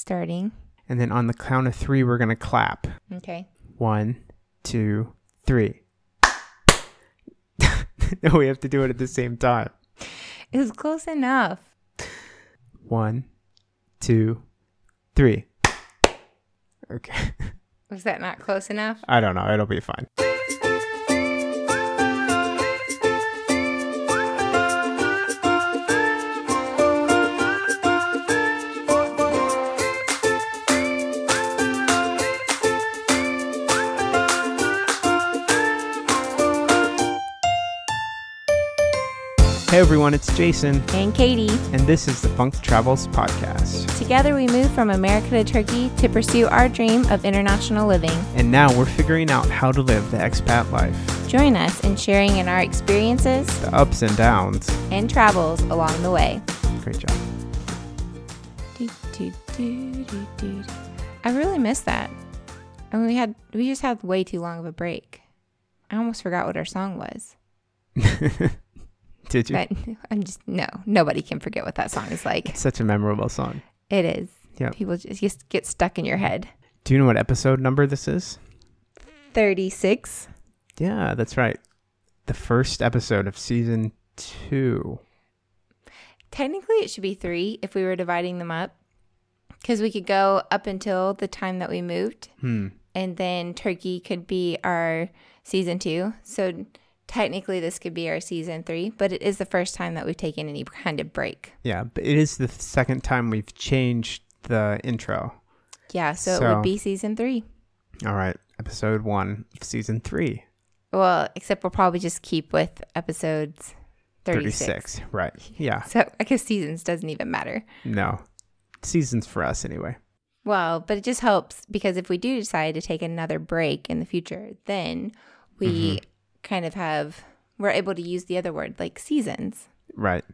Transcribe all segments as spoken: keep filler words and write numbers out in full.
Starting. And then on the count of three, we're going to clap. Okay. One, two, three. No, we have to do it at the same time. It was close enough. One, two, three. Okay. Was that not close enough? I don't know. It'll be fine. Hey everyone, it's Jason. And Katie. And this is the Funk Travels Podcast. Together we moved from America to Turkey to pursue our dream of international living. And now we're figuring out how to live the expat life. Join us in sharing in our experiences, the ups and downs, and travels along the way. Great job. Do, do, do, do, do. I really missed that. I mean, we had we just had way too long of a break. I almost forgot what our song was. Did you? But I'm just, no, nobody can forget what that song is like. It's such a memorable song. It is. Yeah. People just, just get stuck in your head. Do you know what episode number this is? thirty-six. Yeah, that's right. The first episode of season two. Technically, it should be three if we were dividing them up. Because we could go up until the time that we moved. Hmm. And then Turkey could be our season two. So technically, this could be our season three, but it is the first time that we've taken any kind of break. Yeah, but it is the second time we've changed the intro. Yeah, so, so it would be season three. All right, episode one of season three. Well, except we'll probably just keep with episodes thirty-six. thirty-six, right, yeah. So I guess seasons doesn't even matter. No, seasons for us anyway. Well, but it just helps because if we do decide to take another break in the future, then we... Mm-hmm. kind of have, we're able to use the other word, like seasons. Right.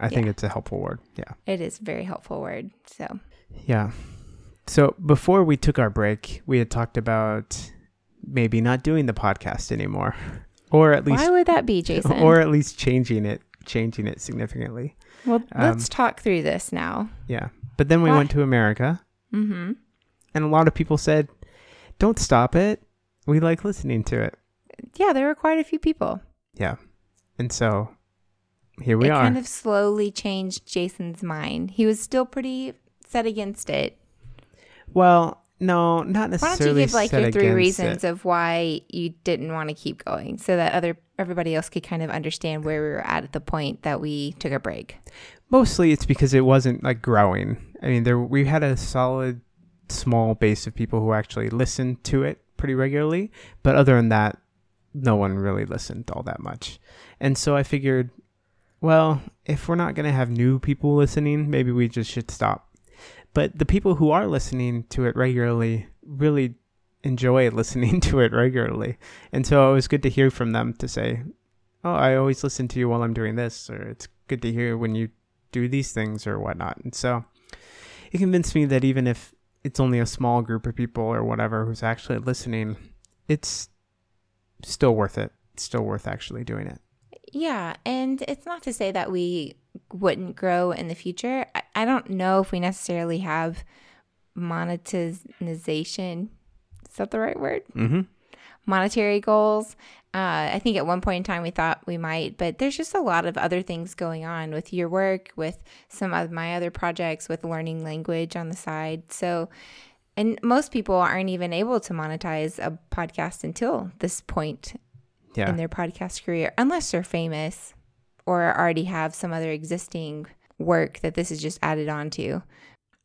I yeah. think it's a helpful word. Yeah. It is a very helpful word. So. Yeah. So before we took our break, we had talked about maybe not doing the podcast anymore. Or at least. Why would that be, Jason? Or at least changing it, changing it significantly. Well, um, let's talk through this now. Yeah. But then we Why? went to America. Mm-hmm. And a lot of people said, don't stop it. We like listening to it. Yeah, there were quite a few people. Yeah. And so here we it are. It kind of slowly changed Jason's mind. He was still pretty set against it. Well, no, not necessarily. Why don't you give like your three reasons it. of why you didn't want to keep going so that other everybody else could kind of understand where we were at at the point that we took a break? Mostly it's because it wasn't like growing. I mean, there we had a solid small base of people who actually listened to it pretty regularly, but other than that, no one really listened all that much. And so I figured, well, if we're not going to have new people listening, maybe we just should stop. But the people who are listening to it regularly really enjoy listening to it regularly. And so it was good to hear from them to say, oh, I always listen to you while I'm doing this, or it's good to hear when you do these things or whatnot. And so it convinced me that even if it's only a small group of people or whatever who's actually listening, it's still worth it. It's still worth actually doing it. Yeah. And it's not to say that we wouldn't grow in the future. I, I don't know if we necessarily have monetization. Is that the right word? Mm-hmm. Monetary goals. Uh, I think at one point in time we thought we might, but there's just a lot of other things going on with your work, with some of my other projects, with learning language on the side. So And most people aren't even able to monetize a podcast until this point yeah. in their podcast career, unless they're famous or already have some other existing work that this is just added on to.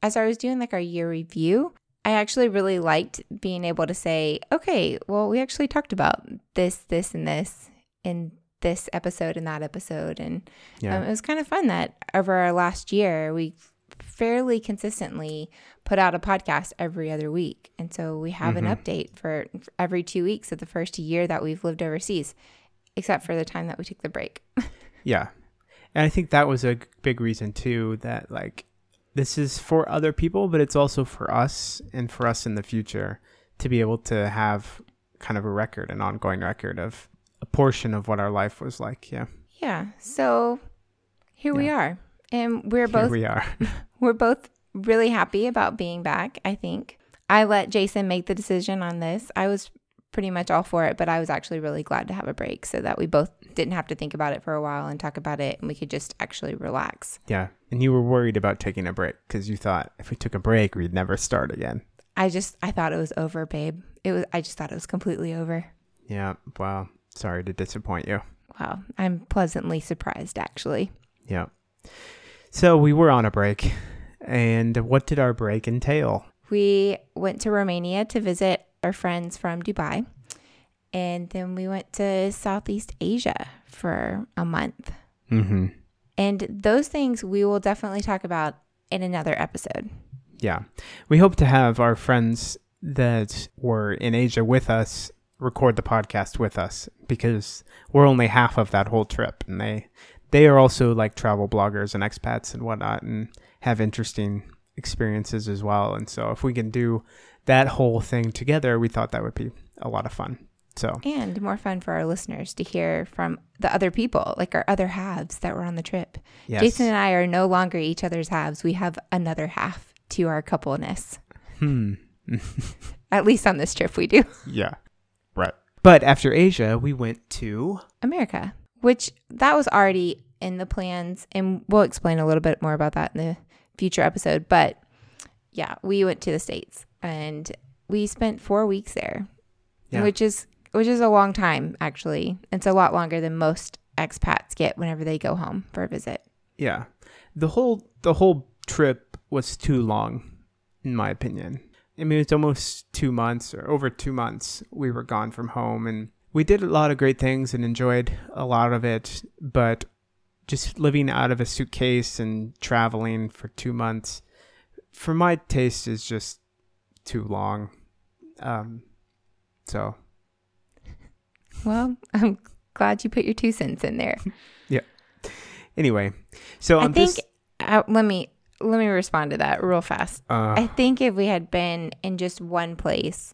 As I was doing like our year review, I actually really liked being able to say, okay, well, we actually talked about this, this, and this in this episode and that episode. And yeah. um, it was kind of fun that over our last year, we fairly consistently put out a podcast every other week. And so we have mm-hmm. an update for every two weeks of the first year that we've lived overseas, except for the time that we took the break. Yeah. And I think that was a big reason too, that like this is for other people, but it's also for us and for us in the future to be able to have kind of a record, an ongoing record of a portion of what our life was like. Yeah. Yeah. So here yeah. we are. And we're both, Here we are. we're both really happy about being back, I think. I let Jason make the decision on this. I was pretty much all for it, but I was actually really glad to have a break so that we both didn't have to think about it for a while and talk about it, and we could just actually relax. Yeah. And you were worried about taking a break because you thought if we took a break, we'd never start again. I just, I thought it was over, babe. It was, I just thought it was completely over. Yeah. Wow. Sorry to disappoint you. Wow. I'm pleasantly surprised, actually. Yeah. So we were on a break. And what did our break entail? We went to Romania to visit our friends from Dubai. And then we went to Southeast Asia for a month. Mm-hmm. And those things we will definitely talk about in another episode. Yeah. We hope to have our friends that were in Asia with us record the podcast with us, because we're only half of that whole trip. And they they are also like travel bloggers and expats and whatnot, and have interesting experiences as well. And so if we can do that whole thing together, we thought that would be a lot of fun. So, and more fun for our listeners to hear from the other people, like our other halves that were on the trip. Yes. Jason and I are no longer each other's halves. We have another half to our coupleness. Hmm. At least on this trip we do. Yeah. Right. But after Asia, we went to America, which that was already in the plans. And we'll explain a little bit more about that in the future episode. But yeah, we went to the States and we spent four weeks there, yeah. which is which is a long time, actually. It's a lot longer than most expats get whenever they go home for a visit. Yeah. The whole the whole trip was too long, in my opinion. I mean, it's almost two months or over two months we were gone from home, and we did a lot of great things and enjoyed a lot of it, but just living out of a suitcase and traveling for two months, for my taste, is just too long. Um, so. Well, I'm glad you put your two cents in there. Yeah. Anyway, so I'm I think, just... uh, let me... Let me respond to that real fast. Uh, I think if we had been in just one place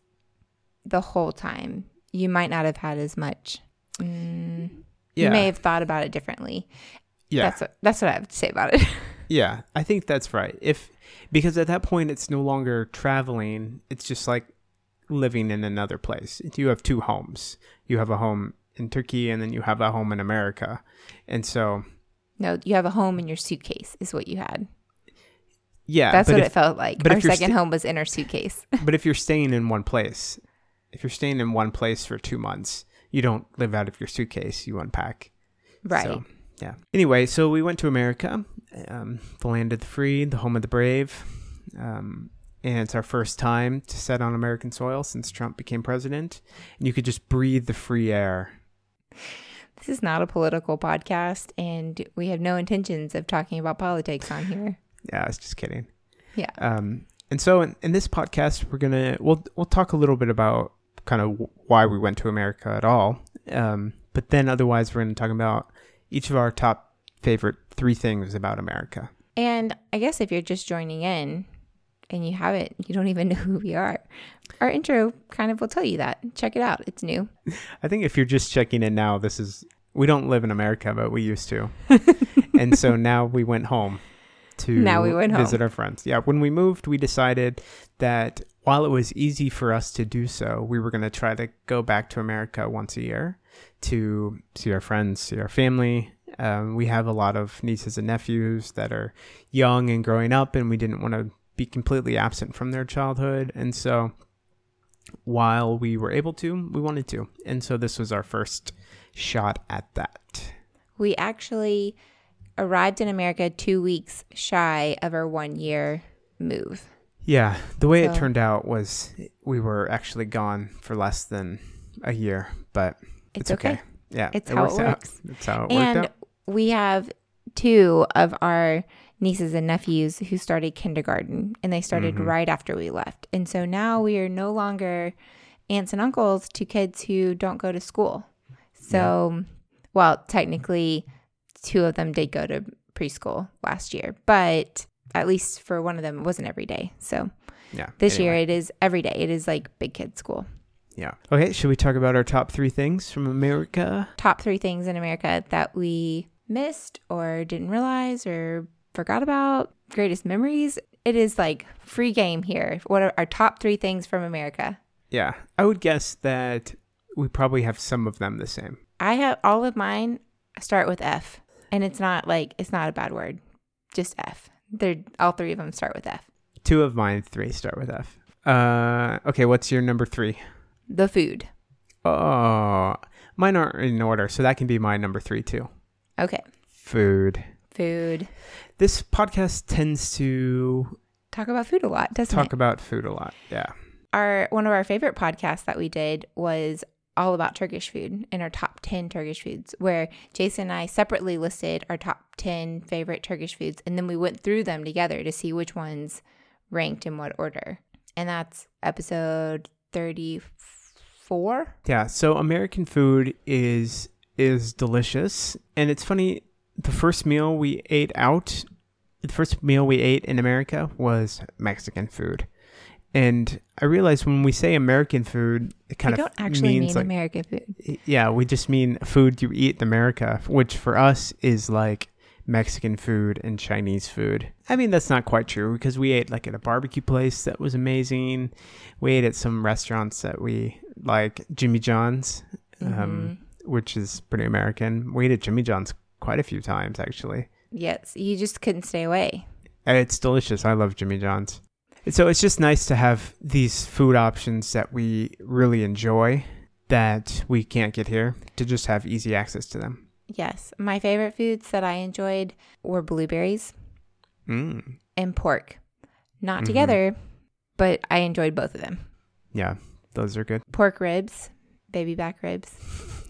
the whole time, you might not have had as much. Mm, yeah. You may have thought about it differently. Yeah. That's what, that's what I have to say about it. Yeah, I think that's right. If because at that point, it's no longer traveling. It's just like living in another place. You have two homes. You have a home in Turkey, and then you have a home in America. And so... No, you have a home in your suitcase is what you had. Yeah, that's what if, it felt like. Our second sta- home was in our suitcase. But if you're staying in one place, if you're staying in one place for two months, you don't live out of your suitcase. You unpack. Right. So, yeah. Anyway, so we went to America, um, the land of the free, the home of the brave. Um, and it's our first time to set on American soil since Trump became president. And you could just breathe the free air. This is not a political podcast, and we have no intentions of talking about politics on here. Yeah, I was just kidding. Yeah. Um, and so in, in this podcast, we're going to, we'll we'll talk a little bit about kind of w- why we went to America at all. Um, but then otherwise, we're going to talk about each of our top favorite three things about America. And I guess if you're just joining in and you haven't, you don't even know who we are, our intro kind of will tell you that. Check it out. It's new. I think if you're just checking in now, this is, we don't live in America, but we used to. And so now we went home. To now we went visit home. Our friends. Yeah, when we moved, we decided that while it was easy for us to do so, we were going to try to go back to America once a year to see our friends, see our family. Um, we have a lot of nieces and nephews that are young and growing up, and we didn't want to be completely absent from their childhood. And so while we were able to, we wanted to. And so this was our first shot at that. We actually... arrived in America two weeks shy of our one year move. Yeah. The way so. It turned out was we were actually gone for less than a year, but it's, it's okay. okay. Yeah. It's it how works it works. Out. It's how it and worked out. And we have two of our nieces and nephews who started kindergarten, and they started mm-hmm. right after we left. And so now we are no longer aunts and uncles to kids who don't go to school. So, yeah. well, technically... Two of them did go to preschool last year, but at least for one of them, it wasn't every day. So yeah, this anyway. year it is every day. It is like big kid school. Yeah. Okay. Should we talk about our top three things from America? Top three things in America that we missed or didn't realize or forgot about. greatest memories. It is like free game here. What are our top three things from America? Yeah. I would guess that we probably have some of them the same. I have all of mine start with F, and it's not like, it's not a bad word. Just F. They're all three of them start with F. Two of mine, three start with F. Uh, okay. What's your number three? The food. Oh, mine aren't in order, so that can be my number three too. Okay. Food. Food. This podcast tends to talk about food a lot, doesn't talk it? Talk about food a lot. Yeah. Our one of our favorite podcasts that we did was all about Turkish food and our top ten Turkish foods, where Jason and I separately listed our top ten favorite Turkish foods, and then we went through them together to see which ones ranked in what order. And that's episode thirty-four. Yeah. So American food is is delicious, and it's funny. The first meal we ate out, the first meal we ate in America was Mexican food. And I realized when we say American food, it kind we of means don't actually mean like, American food. Yeah, we just mean food you eat in America, which for us is like Mexican food and Chinese food. I mean, that's not quite true because we ate like at a barbecue place that was amazing. We ate at some restaurants that we like, Jimmy John's, mm-hmm. um, which is pretty American. We ate at Jimmy John's quite a few times, actually. Yes, you just couldn't stay away. It's delicious. I love Jimmy John's. So it's just nice to have these food options that we really enjoy that we can't get here, to just have easy access to them. Yes. My favorite foods that I enjoyed were blueberries mm. and pork. Not mm-hmm. together, but I enjoyed both of them. Yeah, those are good. Pork ribs, baby back ribs.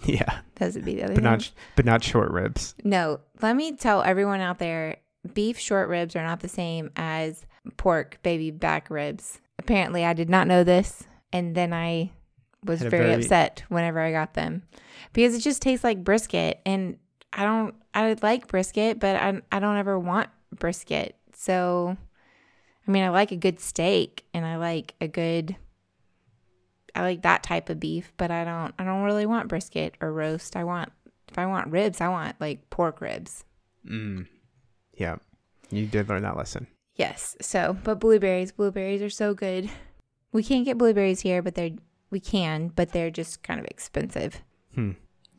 Yeah. Those would be the other but not, but not short ribs. No. Let me tell everyone out there, beef short ribs are not the same as pork baby back ribs. Apparently I did not know this, and then I was very, very upset whenever I got them, because it just tastes like brisket, and I don't I like brisket, but I, I don't ever want brisket. So I mean, I like a good steak, and I like a good I like that type of beef, but I don't I don't really want brisket or roast. I want if I want ribs, I want like pork ribs. Mm. Yeah. You did learn that lesson. Yes. So, but blueberries, blueberries are so good. We can't get blueberries here, but they're, we can, but they're just kind of expensive. Hmm.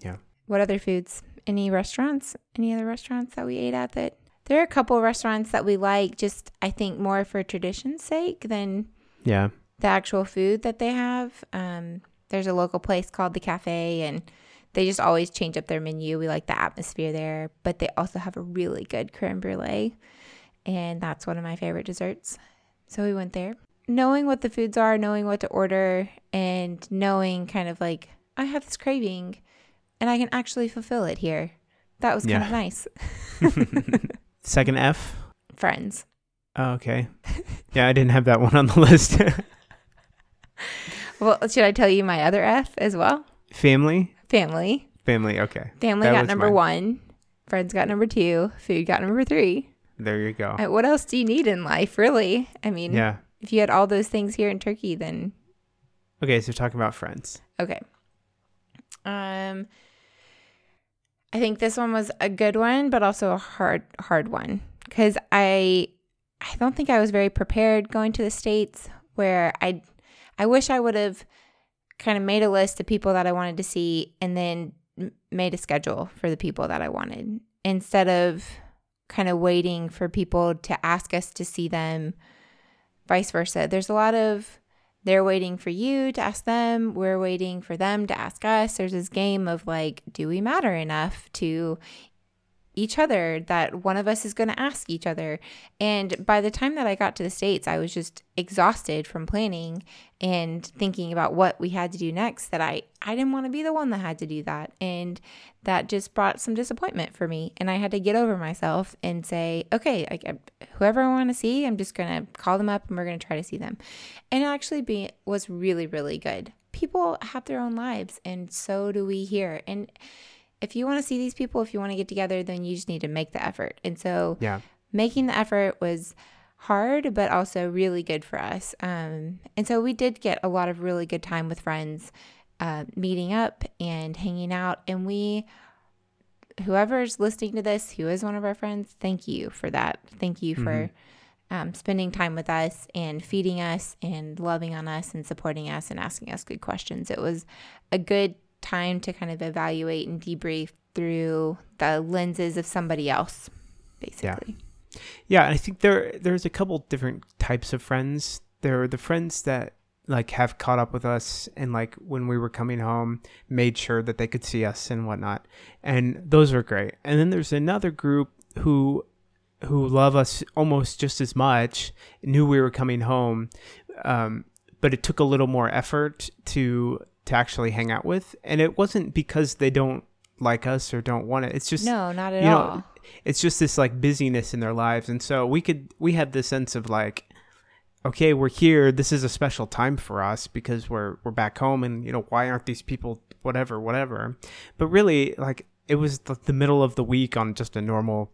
Yeah. What other foods? Any restaurants? Any other restaurants that we ate at that? There are a couple of restaurants that we like, just I think more for tradition's sake than yeah. the actual food that they have. Um, there's a local place called the Cafe, and they just always change up their menu. We like the atmosphere there, but they also have a really good creme brulee. And that's one of my favorite desserts. So we went there. Knowing what the foods are, knowing what to order, and knowing kind of like, I have this craving and I can actually fulfill it here. That was kind yeah. of nice. Second F? Friends. Oh, okay. Yeah, I didn't have that one on the list. Well, should I tell you my other F as well? Family? Family. Family, okay. Family that got number mine. one. Friends got number two. Food got number three. There you go. What else do you need in life, really? I mean, yeah. if you had all those things here in Turkey, then... Okay, so talking about friends. Okay. Um, I think this one was a good one, but also a hard hard one. Because I I don't think I was very prepared going to the States, where I, I wish I would have kind of made a list of people that I wanted to see and then made a schedule for the people that I wanted, instead of... kind of waiting for people to ask us to see them, vice versa. There's a lot of they're waiting for you to ask them. We're waiting for them to ask us. There's this game of like, do we matter enough to each other that one of us is going to ask each other? And by the time that I got to the States, I was just exhausted from planning and thinking about what we had to do next, that I, I didn't want to be the one that had to do that. And that just brought some disappointment for me. And I had to get over myself and say, okay, I, whoever I want to see, I'm just going to call them up and we're going to try to see them. And it actually be, was really, really good. People have their own lives, and so do we here. And if you want to see these people, if you want to get together, then you just need to make the effort. And so yeah. making the effort was hard, but also really good for us. Um, and so we did get a lot of really good time with friends, uh, meeting up and hanging out. And we whoever's listening to this who is one of our friends, thank you for that. Thank you for mm-hmm. um, spending time with us and feeding us and loving on us and supporting us and asking us good questions. It was a good time to kind of evaluate and debrief through the lenses of somebody else, basically. Yeah, yeah, I think there there's a couple different types of friends. There are the friends that like have caught up with us and like when we were coming home made sure that they could see us and whatnot, and those are great. And then there's another group who who love us almost just as much, knew we were coming home, um but it took a little more effort to to actually hang out with. And it wasn't because they don't like us or don't want it, it's just no not at you know, all it's just this like busyness in their lives. And so we could we had this sense of like, okay, we're here. This is a special time for us because we're we're back home, and you know, why aren't these people whatever, whatever? But really, like it was the, the middle of the week on just a normal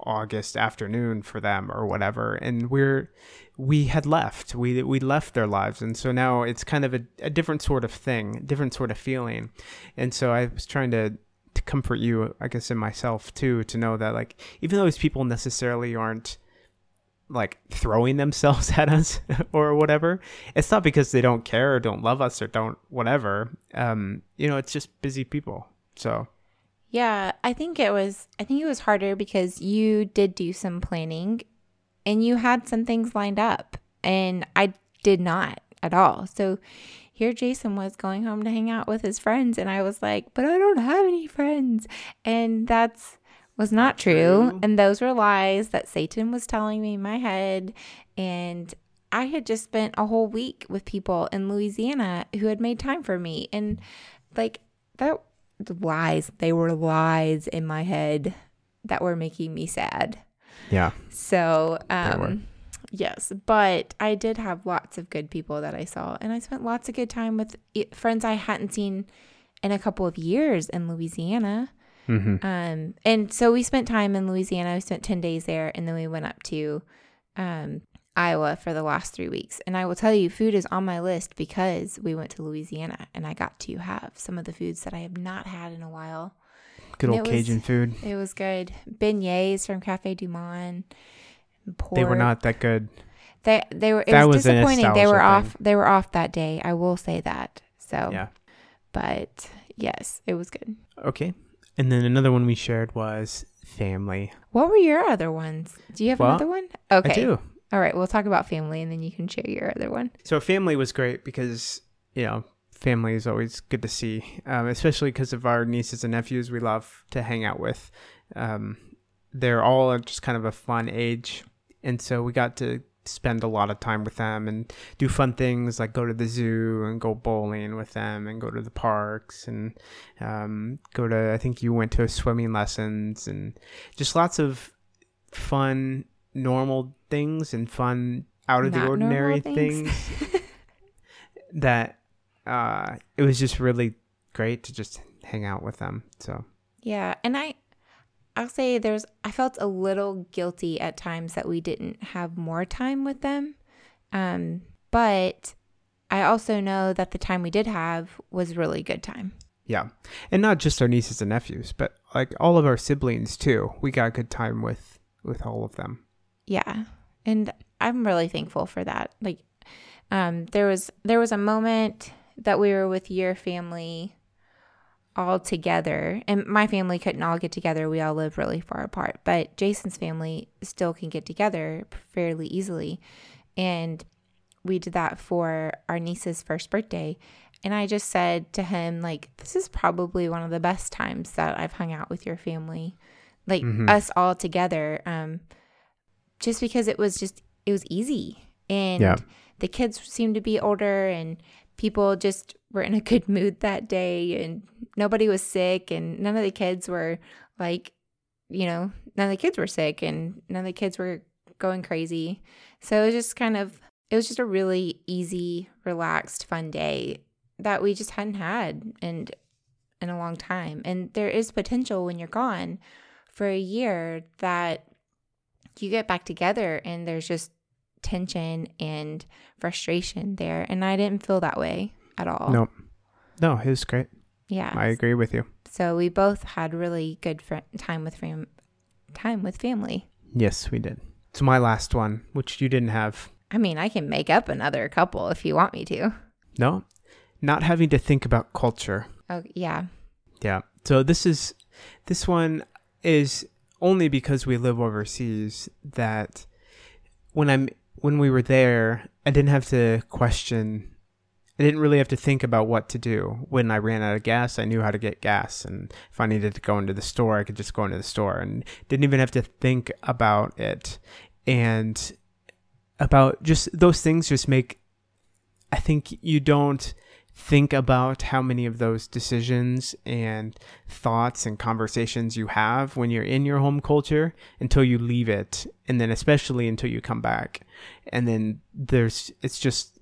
August afternoon for them or whatever, and we're we had left. We we left their lives, and so now it's kind of a, a different sort of thing, different sort of feeling. And so I was trying to to comfort you, I guess, and myself too, to know that like even though these people necessarily aren't like throwing themselves at us or whatever, it's not because they don't care or don't love us or don't whatever. Um you know, it's just busy people. So yeah, I think it was I think it was harder because you did do some planning and you had some things lined up, and I did not at all. So here Jason was going home to hang out with his friends, and I was like, but I don't have any friends, and that's was not true. true. And those were lies that Satan was telling me in my head. And I had just spent a whole week with people in Louisiana who had made time for me. And like that lies, they were lies in my head that were making me sad. Yeah. So, um, yes, but I did have lots of good people that I saw, and I spent lots of good time with friends I hadn't seen in a couple of years in Louisiana. Mm-hmm. Um, and so we spent time in Louisiana. We spent ten days there, and then we went up to um, Iowa for the last three weeks. And I will tell you, food is on my list because we went to Louisiana, and I got to have some of the foods that I have not had in a while. Good old Cajun food. It was good. Beignets from Cafe Du Monde. They were not that good. They they were. It was disappointing. They were off. They were off that day. I will say that. So yeah. But yes, it was good. Okay. And then another one we shared was family. What were your other ones? Do you have well, another one? Okay. I do. All right. We'll talk about family, and then you can share your other one. So family was great because, you know, family is always good to see, um, especially because of our nieces and nephews we love to hang out with. Um, they're all just kind of a fun age. And so we got to spend a lot of time with them and do fun things like go to the zoo and go bowling with them and go to the parks and um, go to, I think you went to swimming lessons, and just lots of fun, normal things and fun out of Not the ordinary things, things that uh, it was just really great to just hang out with them. So, yeah. And I, I'll say there's, I felt a little guilty at times that we didn't have more time with them. Um, but I also know that the time we did have was really good time. Yeah. And not just our nieces and nephews, but like all of our siblings too. We got good time with, with all of them. Yeah. And I'm really thankful for that. Like, um, there was, there was a moment that we were with your family all together, and my family couldn't all get together. We all live really far apart, but Jason's family still can get together fairly easily. And we did that for our niece's first birthday. And I just said to him, like, this is probably one of the best times that I've hung out with your family, like mm-hmm. us all together. Um, just because it was just, it was easy, and yeah. the kids seemed to be older, and people just were in a good mood that day, and nobody was sick, and none of the kids were like, you know, none of the kids were sick, and none of the kids were going crazy. So it was just kind of, it was just a really easy, relaxed, fun day that we just hadn't had in, in a long time. And there is potential when you're gone for a year that you get back together and there's just tension and frustration there, and I didn't feel that way at all. No, no, it was great. Yeah, I agree with you. So we both had really good fr- time with fam- time with family. Yes, we did. It's my last one, which you didn't have. I mean, I can make up another couple if you want me to. No, not having to think about culture. Oh, yeah. Yeah. So this is, this one is only because we live overseas that when I'm, when we were there, I didn't have to question, I didn't really have to think about what to do. When I ran out of gas, I knew how to get gas. And if I needed to go into the store, I could just go into the store and didn't even have to think about it. And about just those things just make, I think you don't think about how many of those decisions and thoughts and conversations you have when you're in your home culture until you leave it. And then especially until you come back. And then there's, it's just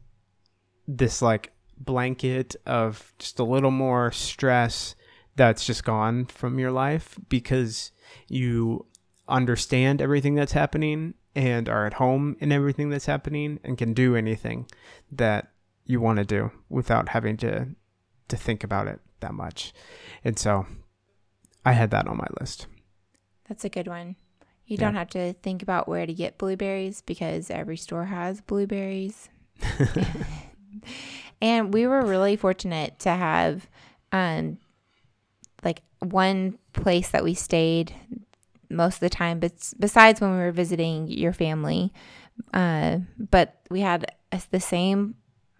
this like blanket of just a little more stress that's just gone from your life because you understand everything that's happening and are at home in everything that's happening and can do anything that you want to do without having to to think about it that much. And so I had that on my list. That's a good one. You don't yeah. have to think about where to get blueberries because every store has blueberries. And we were really fortunate to have um like one place that we stayed most of the time, but besides when we were visiting your family, uh, but we had a, the same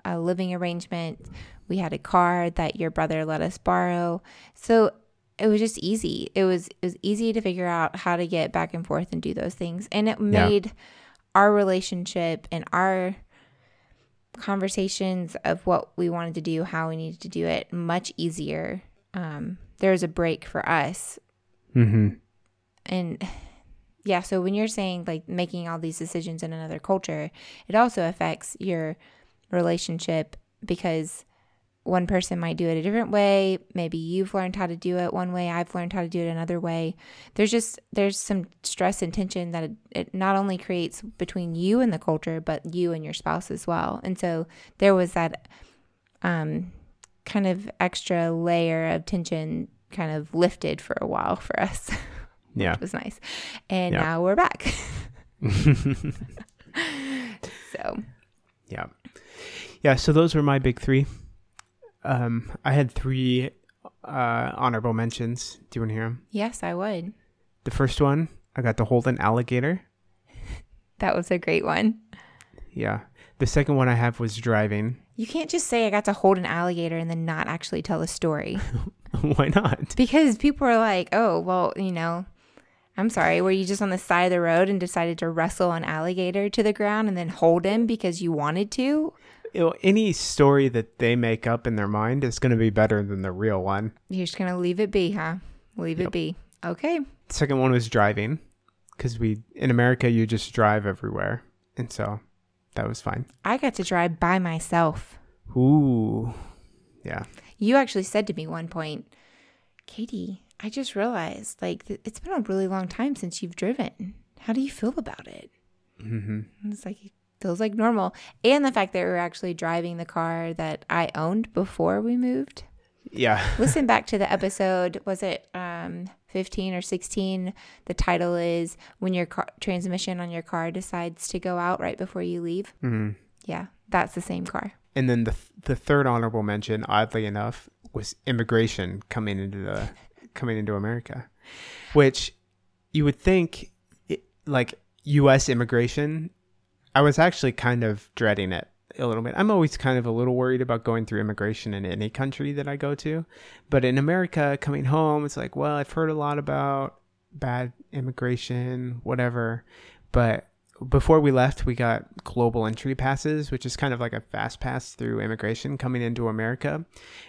uh, living arrangement. We had a car that your brother let us borrow, so it was just easy. It was it was easy to figure out how to get back and forth and do those things, and it made yeah. our relationship and our conversations of what we wanted to do, how we needed to do it, much easier. Um, there was a break for us. Mm-hmm. And yeah, so when you're saying like making all these decisions in another culture, it also affects your relationship because one person might do it a different way. Maybe you've learned how to do it one way. I've learned how to do it another way. There's just, there's some stress and tension that it, it not only creates between you and the culture, but you and your spouse as well. And so there was that um, kind of extra layer of tension kind of lifted for a while for us. Yeah. It was nice. And yeah. now we're back. So. Yeah. Yeah. So those were my big three. Um, I had three uh, honorable mentions. Do you want to hear them? Yes, I would. The first one, I got to hold an alligator. That was a great one. Yeah. The second one I have was driving. You can't just say I got to hold an alligator and then not actually tell a story. Why not? Because people are like, oh, well, you know, I'm sorry. Were you just on the side of the road and decided to wrestle an alligator to the ground and then hold him because you wanted to? You know, any story that they make up in their mind is going to be better than the real one. You're just going to leave it be, huh? Leave yep. it be. Okay. The second one was driving because we in America, you just drive everywhere. And so that was fine. I got to drive by myself. Ooh. Yeah. You actually said to me one point, Katie, I just realized like th- it's been a really long time since you've driven. How do you feel about it? Mm-hmm. And it's like, it feels like normal. And the fact that we were actually driving the car that I owned before we moved. Yeah. Listen back to the episode. Was it um, fifteen or sixteen? The title is When Your Car- Transmission on Your Car Decides to Go Out Right Before You Leave. Mm-hmm. Yeah. That's the same car. And then the th- the third honorable mention, oddly enough, was immigration coming into the coming into America, which you would think, it, like U S immigration, I was actually kind of dreading it a little bit. I'm always kind of a little worried about going through immigration in any country that I go to, but in America, coming home, it's like, well, I've heard a lot about bad immigration, whatever, but. Before we left, we got global entry passes, which is kind of like a fast pass through immigration coming into America.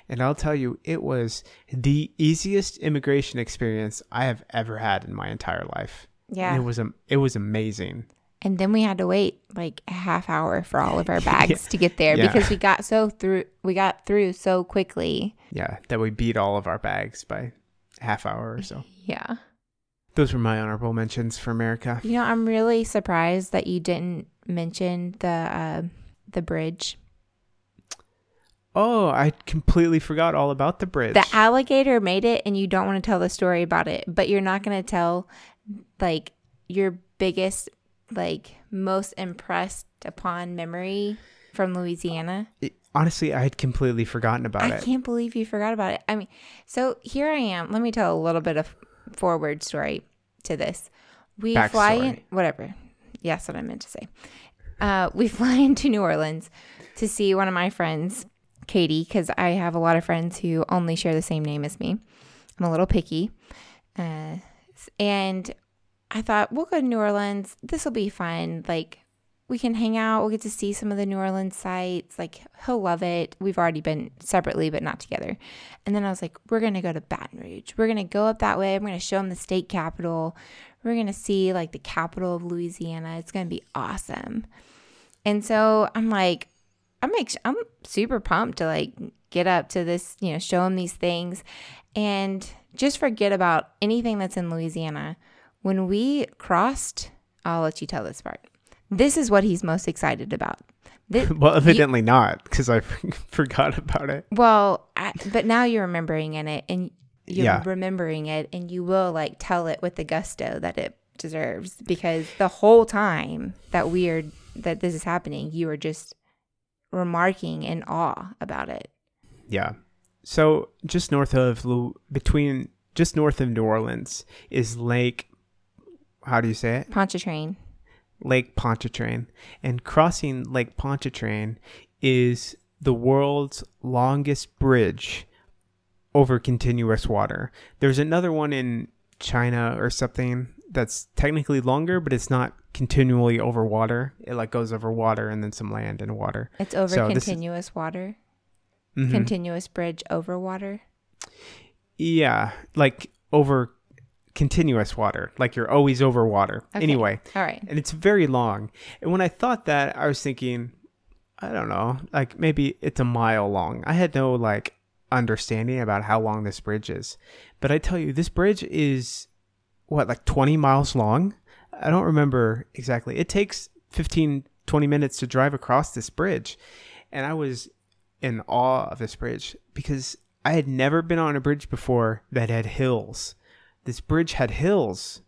And I'll tell you, it was the easiest immigration experience I have ever had in my entire life. Yeah. And it was, it was amazing. And then we had to wait like a half hour for all of our bags yeah. to get there yeah. because we got so through, we got through so quickly. Yeah. That we beat all of our bags by a half hour or so. Yeah. Those were my honorable mentions for America. You know, I'm really surprised that you didn't mention the uh, the bridge. Oh, I completely forgot all about the bridge. The alligator made it, and you don't want to tell the story about it, but you're not going to tell, like, your biggest, like, most impressed upon memory from Louisiana. It, honestly, I had completely forgotten about I it. I can't believe you forgot about it. I mean, so here I am. Let me tell a little bit of forward story to this. We Backstory. fly in, whatever. Yeah, that's what I meant to say. Uh, we fly into New Orleans to see one of my friends, Katie, because I have a lot of friends who only share the same name as me. I'm a little picky. Uh, and I thought, we'll go to New Orleans. This will be fun. Like, we can hang out. We'll get to see some of the New Orleans sites. Like, he'll love it. We've already been separately, but not together. And then I was like, we're going to go to Baton Rouge. We're going to go up that way. I'm going to show him the state capitol. We're going to see, like, the capital of Louisiana. It's going to be awesome. And so I'm like, I'm ex- I'm super pumped to, like, get up to this, you know, show them these things and just forget about anything that's in Louisiana. When we crossed, I'll let you tell this part. This is what he's most excited about. This, well, evidently you, not, because I forgot about it. Well, I, but now you're remembering in it, and you're yeah. remembering it, and you will, like, tell it with the gusto that it deserves, because the whole time that we are, that this is happening, you are just remarking in awe about it. Yeah. So just north of between just north of New Orleans is Lake, how do you say it? Pontchartrain. Lake Pontchartrain. And crossing Lake Pontchartrain is the world's longest bridge over continuous water. There's another one in China or something that's technically longer, but it's not continually over water. It, like, goes over water and then some land and water. It's over so continuous is, water? Mm-hmm. Continuous bridge over water? Yeah, like over continuous water, like you're always over water. Okay. Anyway. All right. And it's very long. And when I thought that, I was thinking, I don't know, like maybe it's a mile long. I had no, like, understanding about how long this bridge is. But I tell you, this bridge is what, like twenty miles long? I don't remember exactly. It takes fifteen, twenty minutes to drive across this bridge. And I was in awe of this bridge because I had never been on a bridge before that had hills. This bridge had hills.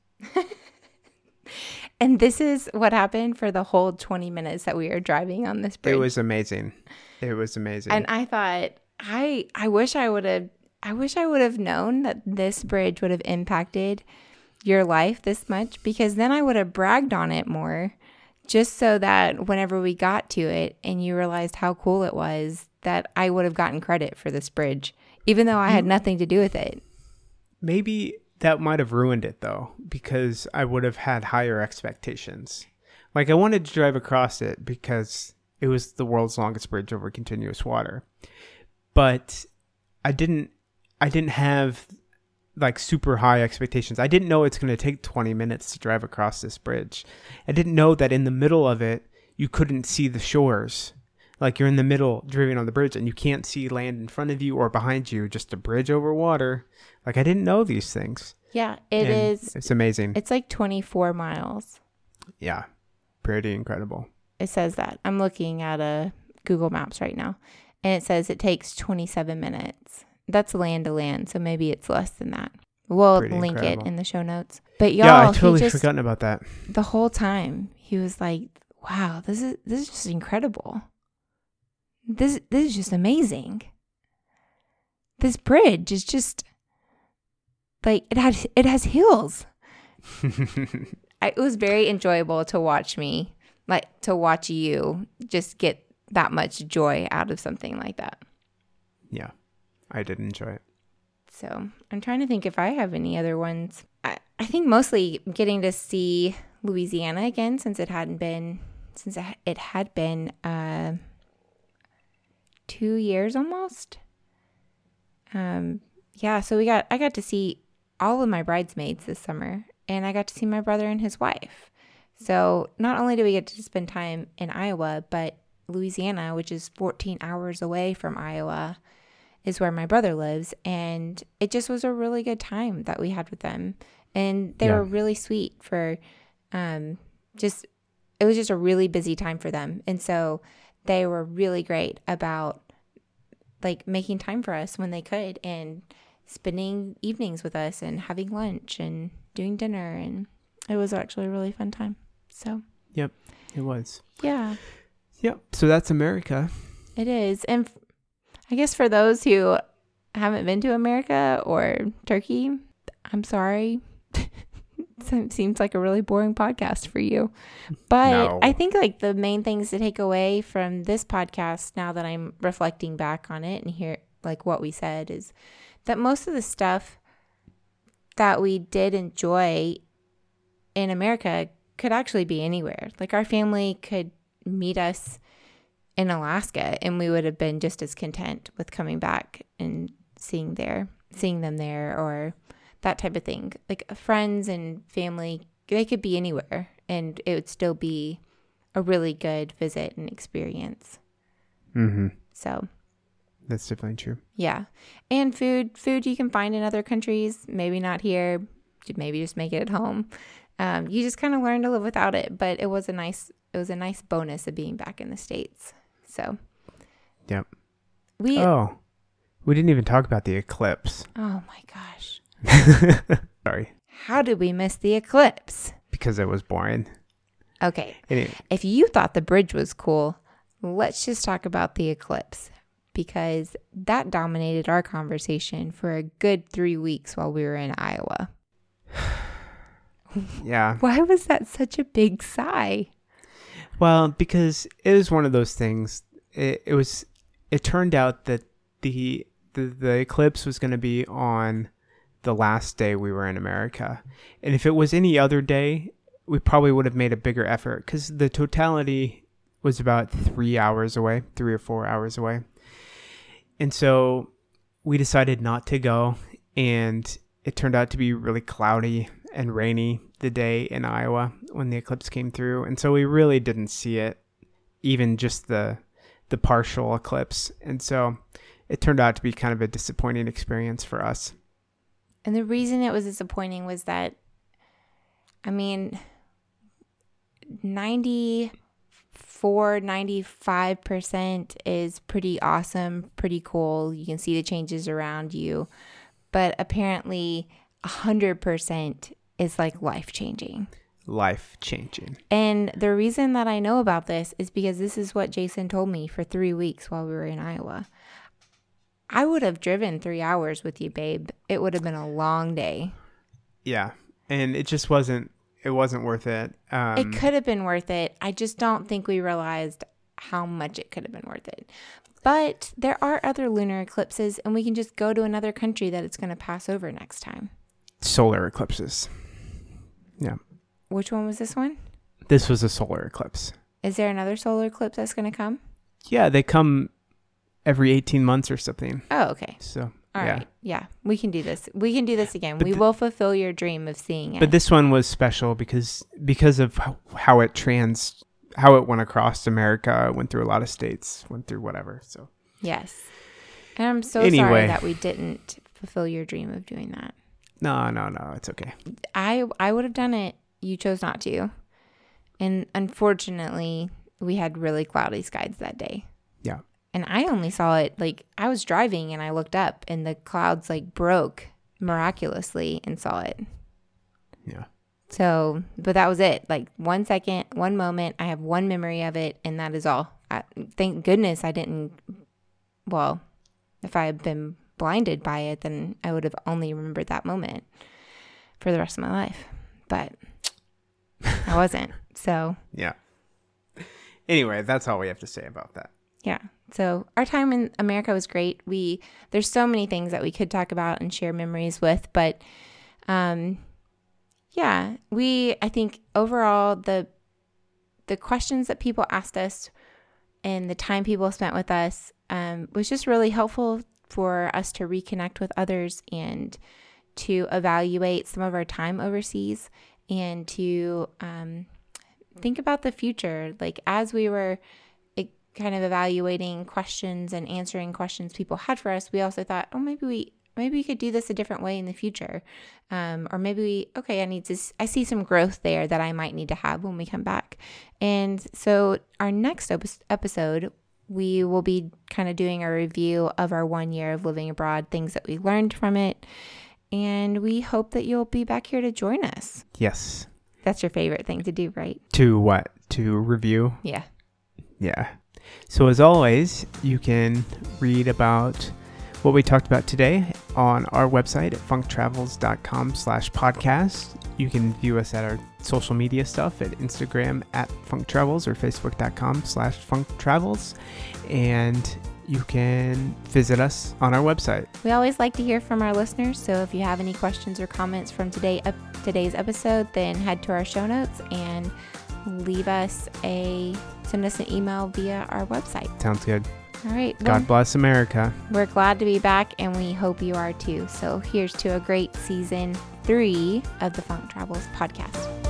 And this is what happened for the whole twenty minutes that we were driving on this bridge. It was amazing. It was amazing. And I thought, I I wish I would have I wish I would have known that this bridge would have impacted your life this much, because then I would have bragged on it more, just so that whenever we got to it and you realized how cool it was, that I would have gotten credit for this bridge, even though I had nothing to do with it. Maybe that might have ruined it, though, because I would have had higher expectations. Like, I wanted to drive across it because it was the world's longest bridge over continuous water. But I didn't I didn't have, like, super high expectations. I didn't know it's going to take twenty minutes to drive across this bridge. I didn't know that in the middle of it, you couldn't see the shores. Like, you're in the middle driving on the bridge and you can't see land in front of you or behind you, just a bridge over water. Like, I didn't know these things. Yeah, it and is. It's amazing. It's like twenty-four miles. Yeah, pretty incredible. It says that. I'm looking at a Google Maps right now. And it says it takes twenty-seven minutes. That's land to land, so maybe it's less than that. We'll Pretty link incredible. It in the show notes. But y'all, yeah, I totally just, forgotten about that. The whole time he was like, "Wow, this is this is just incredible. This this is just amazing. This bridge is just like it had it has hills." I, it was very enjoyable to watch me, like to watch you just get that much joy out of something like that. Yeah, I did enjoy it. So I'm trying to think if I have any other ones. I, I think mostly getting to see Louisiana again, since it hadn't been, since it had been uh, two years almost. Um, yeah, so we got, I got to see all of my bridesmaids this summer, and I got to see my brother and his wife. So not only do we get to spend time in Iowa, but Louisiana, which is fourteen hours away from Iowa, is where my brother lives, and it just was a really good time that we had with them, and they yeah. were really sweet for um just it was just a really busy time for them, and so they were really great about like making time for us when they could and spending evenings with us and having lunch and doing dinner. And it was actually a really fun time. So. Yep, it was. Yeah. Yep. So that's America. It is. And f- I guess for those who haven't been to America or Turkey, I'm sorry. It seems like a really boring podcast for you. But no. I think like the main things to take away from this podcast, now that I'm reflecting back on it and hear like what we said, is that most of the stuff that we did enjoy in America could actually be anywhere. Like our family could meet us in Alaska and we would have been just as content with coming back and seeing there, seeing them there or that type of thing. Like friends and family, they could be anywhere and it would still be a really good visit and experience. Mm-hmm. So. That's definitely true. Yeah. And food, food you can find in other countries, maybe not here, maybe just make it at home. Um, you just kind of learn to live without it, but it was a nice, it was a nice bonus of being back in the States. So. Yep. We. Oh, we didn't even talk about the eclipse. Oh my gosh. Sorry. How did we miss the eclipse? Because it was boring. Okay. Anyway. If you thought the bridge was cool, let's just talk about the eclipse because that dominated our conversation for a good three weeks while we were in Iowa. Yeah. Why was that such a big sigh? Well, because it was one of those things. It, it was. It turned out that the the, the eclipse was going to be on the last day we were in America, and if it was any other day, we probably would have made a bigger effort because the totality was about three hours away, three or four hours away, and so we decided not to go. And it turned out to be really cloudy and rainy the day in Iowa when the eclipse came through, and so we really didn't see it, even just the the partial eclipse, and so it turned out to be kind of a disappointing experience for us. And the reason it was disappointing was that, I mean, ninety-four, ninety-five percent is pretty awesome, pretty cool. You can see the changes around you. But apparently one hundred percent is like life-changing. Life-changing. And the reason that I know about this is because this is what Jason told me for three weeks while we were in Iowa. I would have driven three hours with you, babe. It would have been a long day. Yeah. And it just wasn't, it wasn't worth it. Um, it could have been worth it. I just don't think we realized how much it could have been worth it. But there are other lunar eclipses, and we can just go to another country that it's going to pass over next time. Solar eclipses. Yeah. Which one was this one? This was a solar eclipse. Is there another solar eclipse that's going to come? Yeah, they come every eighteen months or something. Oh, okay. So, all yeah. right. Yeah. We can do this. We can do this again. But we th- will fulfill your dream of seeing it. But this one was special because because of how, how it trans how it went across America, went through a lot of states, went through whatever. So, yes. And I'm so anyway. sorry that we didn't fulfill your dream of doing that. No, no, no. It's okay. I I would have done it. You chose not to. And unfortunately, we had really cloudy skies that day. Yeah. And I only saw it, like, I was driving and I looked up and the clouds, like, broke miraculously and saw it. Yeah. So, but that was it. Like, one second, one moment, I have one memory of it, and that is all. I, thank goodness I didn't, well, if I had been blinded by it, then I would have only remembered that moment for the rest of my life. But I wasn't, so. Yeah. Anyway, that's all we have to say about that. Yeah. So our time in America was great. We there's so many things that we could talk about and share memories with, but um, yeah, we I think overall the the questions that people asked us and the time people spent with us um, was just really helpful for us to reconnect with others and to evaluate some of our time overseas and to um, think about the future. Like as we were kind of evaluating questions and answering questions people had for us, we also thought, oh, maybe we maybe we could do this a different way in the future, um, or maybe we okay, I need to I see some growth there that I might need to have when we come back. And so our next op- episode we will be kind of doing a review of our one year of living abroad, things that we learned from it. And we hope that you'll be back here to join us. Yes. That's your favorite thing to do, right? To what? To review? Yeah. Yeah. So as always, you can read about what we talked about today on our website at funktravels.com slash podcast. You can view us at our social media stuff at Instagram at funktravels or facebook.com slash funktravels. And you can visit us on our website. We always like to hear from our listeners. So if you have any questions or comments from today up today's episode, then head to our show notes and leave us a send us an email via our website. Sounds good. All right. Well, God bless America. We're glad to be back, and we hope you are too. So here's to a great season three of the Funk Travels podcast.